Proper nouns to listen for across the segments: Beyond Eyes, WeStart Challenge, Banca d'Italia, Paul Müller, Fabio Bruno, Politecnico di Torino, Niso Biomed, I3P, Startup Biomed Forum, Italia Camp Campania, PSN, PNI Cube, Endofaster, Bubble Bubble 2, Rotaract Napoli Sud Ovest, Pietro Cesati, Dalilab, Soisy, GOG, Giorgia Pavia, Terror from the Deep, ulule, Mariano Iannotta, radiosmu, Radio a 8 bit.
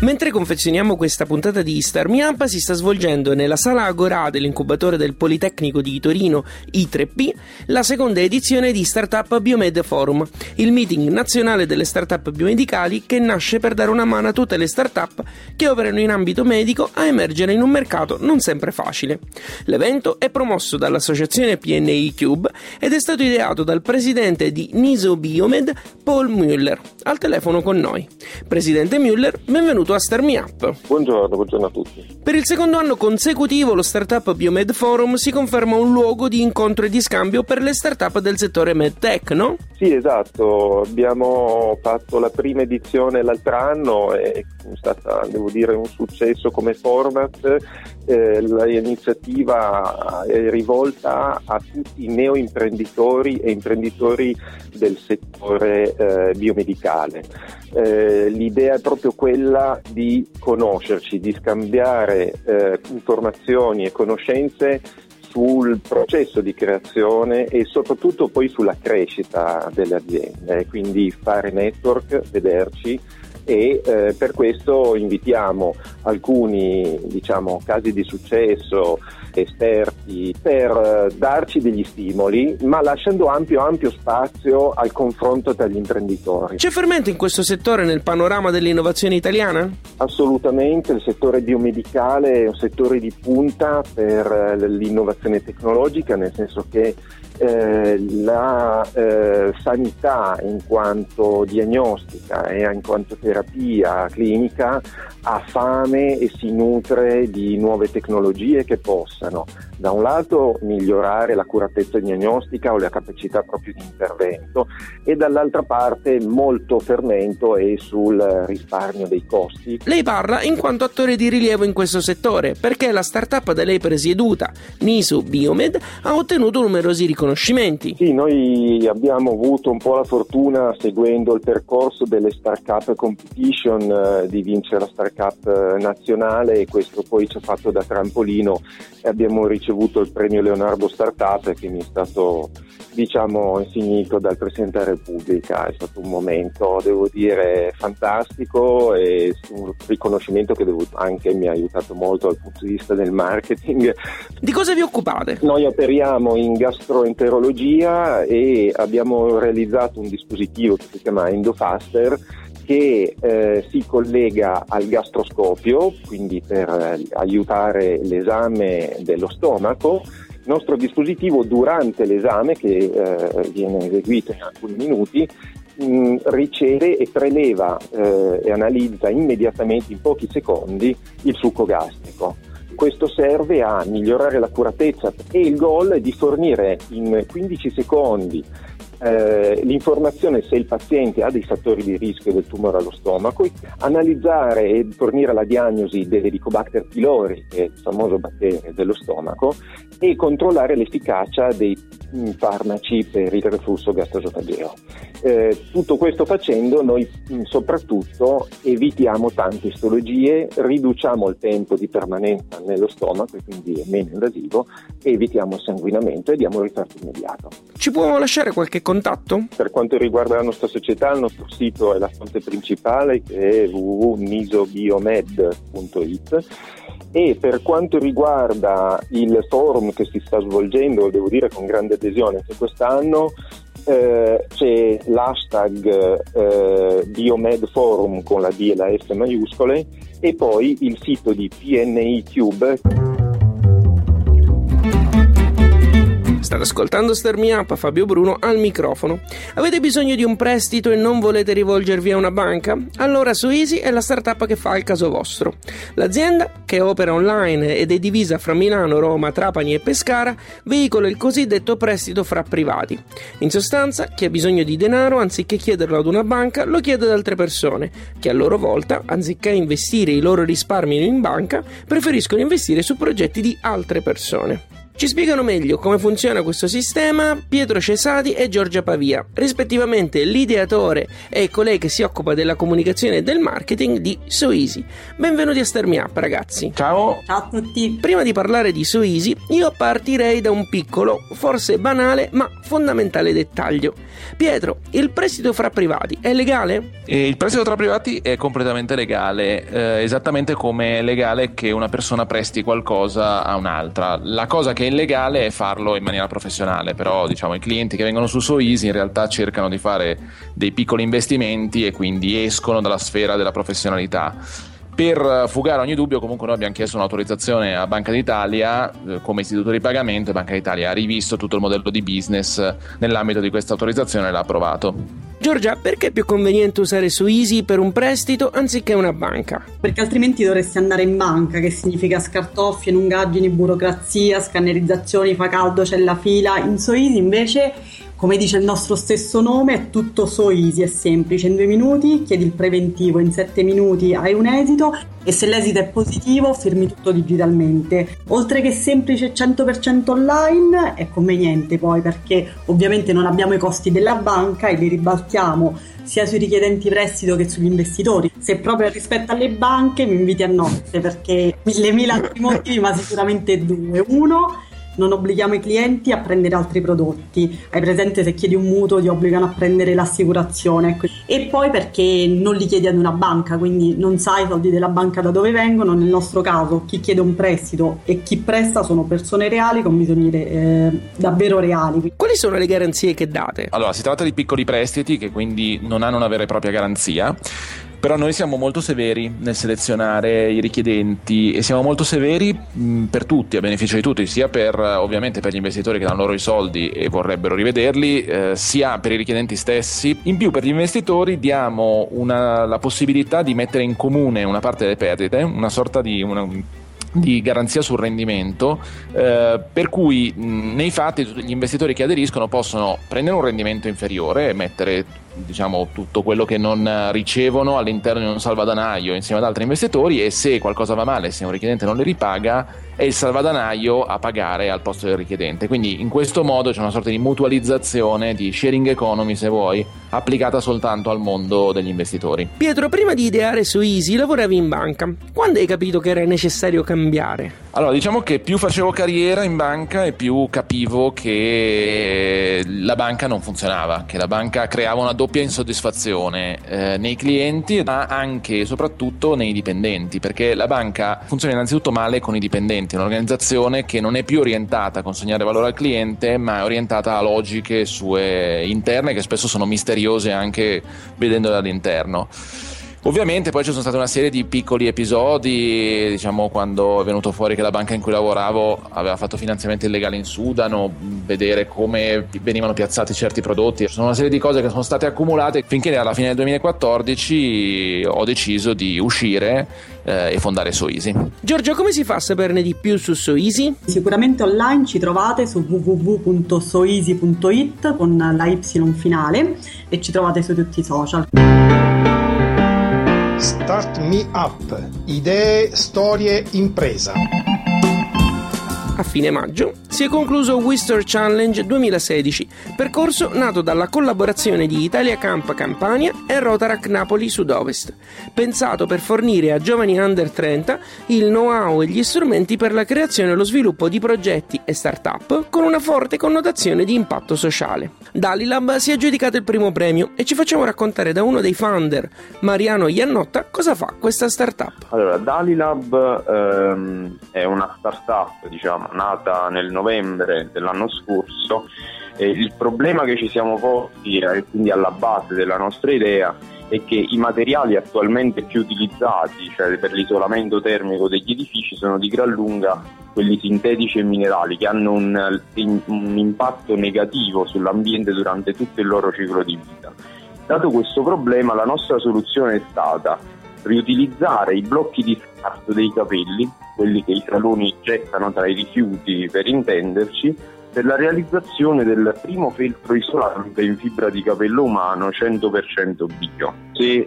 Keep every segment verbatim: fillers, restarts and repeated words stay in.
Mentre confezioniamo questa puntata di Start Me Up, si sta svolgendo nella Sala Agora dell'incubatore del Politecnico di Torino I tre P la seconda edizione di Startup Biomed Forum, il meeting nazionale delle startup biomedicali che nasce per dare una mano a tutte le startup che operano in ambito medico a emergere in un mercato non sempre facile. L'evento è promosso dall'associazione P N I Cube ed è stato ideato dal presidente di Niso Biomed, Paul Müller, al telefono con noi. Presidente Müller, benvenuto a Start Me Up. Buongiorno, buongiorno a tutti. Per il secondo anno consecutivo lo Startup Biomed Forum si conferma un luogo di incontro e di scambio per le startup del settore medtech, no? Sì, esatto. Abbiamo fatto la prima edizione l'altro anno e è stata, devo dire, un successo come format. Eh, l'iniziativa è rivolta a tutti i neoimprenditori e imprenditori del settore eh, biomedicale. Eh, l'idea è proprio quella di conoscerci, di scambiare eh, informazioni e conoscenze sul processo di creazione e soprattutto poi sulla crescita delle aziende, quindi fare network, vederci e eh, per questo invitiamo alcuni, diciamo, casi di successo, esperti, per eh, darci degli stimoli, ma lasciando ampio ampio spazio al confronto tra gli imprenditori. C'è fermento in questo settore nel panorama dell'innovazione italiana? Assolutamente, il settore biomedicale è un settore di punta per eh, l'innovazione tecnologica, nel senso che eh, la eh, sanità in quanto diagnostica e in quanto terapia clinica ha fame e si nutre di nuove tecnologie che possano da un lato migliorare l'accuratezza diagnostica o la capacità proprio di intervento e dall'altra parte molto fermento è sul risparmio dei costi. Lei parla in quanto attore di rilievo in questo settore perché la startup da lei presieduta, Niso Biomed, ha ottenuto numerosi riconoscimenti. Sì, noi abbiamo avuto un po' la fortuna, seguendo il percorso delle Startup Competition, di vincere la Startup nazionale e questo poi ci ha fatto da trampolino e abbiamo ricevuto il premio Leonardo Startup che mi è stato, diciamo, insignito dal Presidente della Repubblica. È stato un momento, devo dire, fantastico e un riconoscimento che devo, anche mi ha aiutato molto dal punto di vista del marketing. Di cosa vi occupate? Noi operiamo in gastroenterologia e abbiamo realizzato un dispositivo che si chiama Endofaster che eh, si collega al gastroscopio, quindi per eh, aiutare l'esame dello stomaco. Il nostro dispositivo durante l'esame, che eh, viene eseguito in alcuni minuti, mh, riceve e preleva eh, e analizza immediatamente in pochi secondi il succo gastrico. Questo serve a migliorare l'accuratezza e il goal è di fornire in quindici secondi Eh, l'informazione se il paziente ha dei fattori di rischio del tumore allo stomaco, analizzare e fornire la diagnosi dell'Helicobacter pylori, che è il famoso batterio dello stomaco, e controllare l'efficacia dei mh, farmaci per il reflusso gastroesofageo. Eh, tutto questo facendo noi mh, soprattutto evitiamo tante istologie, riduciamo il tempo di permanenza nello stomaco e quindi è meno invasivo, evitiamo il sanguinamento e diamo un ritardo immediato. Ci può lasciare qualche contatto? Per quanto riguarda la nostra società, il nostro sito è la fonte principale che è w w w punto niso biomed punto i t e per quanto riguarda il forum che si sta svolgendo, devo dire con grande adesione anche quest'anno, eh, c'è l'hashtag eh, Biomed Forum con la D e la F maiuscole e poi il sito di P N I Cube. State ascoltando Start Me Up, Fabio Bruno al microfono. Avete bisogno di un prestito e non volete rivolgervi a una banca? Allora Soisy è la startup che fa il caso vostro. L'azienda, che opera online ed è divisa fra Milano, Roma, Trapani e Pescara, veicola il cosiddetto prestito fra privati. In sostanza, chi ha bisogno di denaro, anziché chiederlo ad una banca, lo chiede ad altre persone, che a loro volta, anziché investire i loro risparmi in banca, preferiscono investire su progetti di altre persone. Ci spiegano meglio come funziona questo sistema Pietro Cesati e Giorgia Pavia, rispettivamente l'ideatore e colei che si occupa della comunicazione e del marketing di Soisy. Benvenuti a Start Me Up, ragazzi. Ciao. Ciao a tutti. Prima di parlare di Soisy, io partirei da un piccolo, forse banale, ma fondamentale dettaglio. Pietro, il prestito fra privati è legale? Eh, il prestito tra privati è completamente legale, eh, esattamente come è legale che una persona presti qualcosa a un'altra. La cosa che illegale è farlo in maniera professionale, però diciamo i clienti che vengono su Soisy in realtà cercano di fare dei piccoli investimenti e quindi escono dalla sfera della professionalità. Per fugare ogni dubbio, comunque noi abbiamo chiesto un'autorizzazione a Banca d'Italia eh, come istituto di pagamento, e Banca d'Italia ha rivisto tutto il modello di business nell'ambito di questa autorizzazione e l'ha approvato. Giorgia, perché è più conveniente usare Soisy per un prestito anziché una banca? Perché altrimenti dovresti andare in banca, che significa scartoffie, lungaggini, burocrazia, scannerizzazioni, fa caldo, c'è la fila. In Soisy invece, come dice il nostro stesso nome, è tutto Soisy, è semplice. In due minuti chiedi il preventivo, in sette minuti hai un esito e se l'esito è positivo firmi tutto digitalmente. Oltre che semplice, cento per cento online, è conveniente poi perché ovviamente non abbiamo i costi della banca e li ribaltiamo sia sui richiedenti prestito che sugli investitori. Se proprio rispetto alle banche mi inviti a nozze, perché mille mila altri motivi, ma sicuramente due. Uno, non obblighiamo i clienti a prendere altri prodotti. Hai presente, se chiedi un mutuo ti obbligano a prendere l'assicurazione, ecco. E poi perché non li chiedi ad una banca, quindi non sai i soldi della banca da dove vengono. Nel nostro caso chi chiede un prestito e chi presta sono persone reali con bisogni eh, davvero reali. Quali sono le garanzie che date? Allora, si tratta di piccoli prestiti che quindi non hanno una vera e propria garanzia, però noi siamo molto severi nel selezionare i richiedenti e siamo molto severi per tutti, a beneficio di tutti, sia per ovviamente per gli investitori che danno loro i soldi e vorrebbero rivederli, eh, sia per i richiedenti stessi. In più, per gli investitori diamo una, la possibilità di mettere in comune una parte delle perdite, una sorta di... Una, di garanzia sul rendimento, eh, per cui mh, nei fatti gli investitori che aderiscono possono prendere un rendimento inferiore e mettere, diciamo, tutto quello che non ricevono all'interno di un salvadanaio insieme ad altri investitori, e se qualcosa va male, se un richiedente non le ripaga, è il salvadanaio a pagare al posto del richiedente. Quindi in questo modo c'è una sorta di mutualizzazione, di sharing economy se vuoi, applicata soltanto al mondo degli investitori. Pietro, prima di ideare Soisy lavoravi in banca. Quando hai capito che era necessario cambiare? Allora, diciamo che più facevo carriera in banca e più capivo che la banca non funzionava, che la banca creava una doppia insoddisfazione eh, nei clienti ma anche e soprattutto nei dipendenti, perché la banca funziona innanzitutto male con i dipendenti. È un'organizzazione che non è più orientata a consegnare valore al cliente, ma è orientata a logiche sue interne che spesso sono misteriose anche vedendo dall'interno. Ovviamente poi ci sono state una serie di piccoli episodi, diciamo quando è venuto fuori che la banca in cui lavoravo aveva fatto finanziamento illegale in Sudano, vedere come venivano piazzati certi prodotti. Ci sono una serie di cose che sono state accumulate finché alla fine del duemilaquattordici ho deciso di uscire eh, e fondare Soisy. Giorgia, come si fa a saperne di più su Soisy? Sicuramente online ci trovate su w w w punto soisy punto i t con la Y finale e ci trovate su tutti i social. Start Me Up, idee, storie, impresa. A fine maggio si è concluso WeStart Challenge duemilasedici, percorso nato dalla collaborazione di Italia Camp Campania e Rotaract Napoli Sud Ovest, pensato per fornire a giovani under trenta il know-how e gli strumenti per la creazione e lo sviluppo di progetti e start-up con una forte connotazione di impatto sociale. Dalilab si è aggiudicato il primo premio e ci facciamo raccontare da uno dei founder, Mariano Iannotta, cosa fa questa start-up. Allora, Dalilab ehm, è una start-up, diciamo, nata nel novembre dell'anno scorso. Eh, il problema che ci siamo posti e quindi alla base della nostra idea è che i materiali attualmente più utilizzati, cioè per l'isolamento termico degli edifici, sono di gran lunga quelli sintetici e minerali, che hanno un, un impatto negativo sull'ambiente durante tutto il loro ciclo di vita. Dato questo problema, la nostra soluzione è stata riutilizzare i blocchi di scarto dei capelli, quelli che i saloni gettano tra i rifiuti per intenderci, per la realizzazione del primo feltro isolante in fibra di capello umano cento per cento bio. Se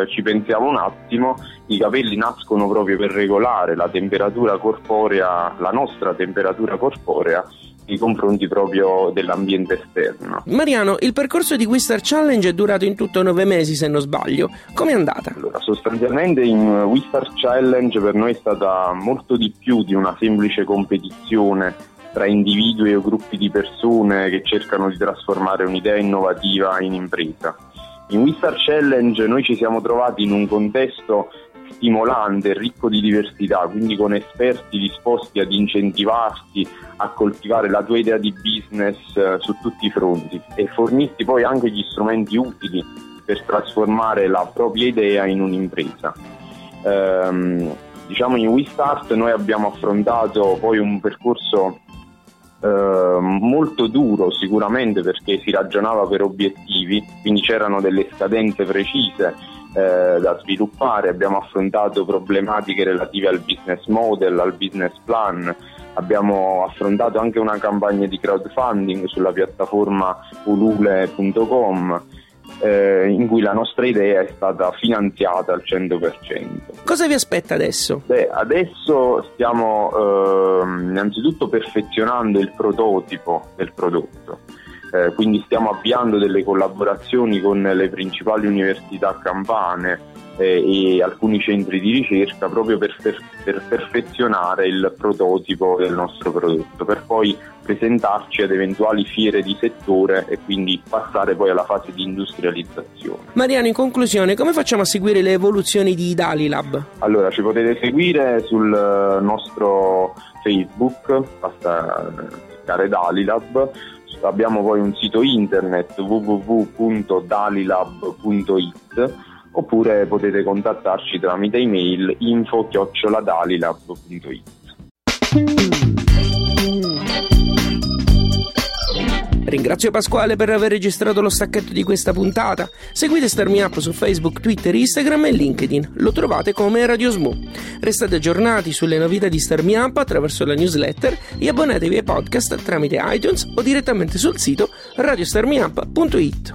eh, ci pensiamo un attimo, i capelli nascono proprio per regolare la temperatura corporea, la nostra temperatura corporea, nei confronti proprio dell'ambiente esterno. Mariano, il percorso di WeStart Challenge è durato in tutto nove mesi, se non sbaglio. Com'è andata? Allora, sostanzialmente in WeStart Challenge per noi è stata molto di più di una semplice competizione tra individui o gruppi di persone che cercano di trasformare un'idea innovativa in impresa. In WeStart Challenge noi ci siamo trovati in un contesto stimolante, ricco di diversità, quindi con esperti disposti ad incentivarti a coltivare la tua idea di business su tutti i fronti e fornirti poi anche gli strumenti utili per trasformare la propria idea in un'impresa. Ehm, diciamo in WeStart noi abbiamo affrontato poi un percorso Eh, molto duro sicuramente, perché si ragionava per obiettivi, quindi c'erano delle scadenze precise eh, da sviluppare. Abbiamo affrontato problematiche relative al business model, al business plan, abbiamo affrontato anche una campagna di crowdfunding sulla piattaforma ulule punto com eh, in cui la nostra idea è stata finanziata al cento per cento. Cosa vi aspetta adesso? Beh, adesso stiamo eh, innanzitutto perfezionando il prototipo del prodotto, eh, quindi stiamo avviando delle collaborazioni con le principali università campane eh, e alcuni centri di ricerca proprio per, per, per perfezionare il prototipo del nostro prodotto, per poi presentarci ad eventuali fiere di settore e quindi passare poi alla fase di industrializzazione. Mariano, in conclusione, come facciamo a seguire le evoluzioni di Dalilab? Allora, ci potete seguire sul nostro Facebook, basta cliccare Dalilab. Abbiamo poi un sito internet w w w punto dalilab punto i t oppure potete contattarci tramite email info chiocciola dalilab punto i t. Ringrazio Pasquale per aver registrato lo stacchetto di questa puntata. Seguite Starmi Up su Facebook, Twitter, Instagram e LinkedIn. Lo trovate come Radiosmu. Restate aggiornati sulle novità di Starmi Up attraverso la newsletter e abbonatevi ai podcast tramite iTunes o direttamente sul sito radio starmi up punto i t.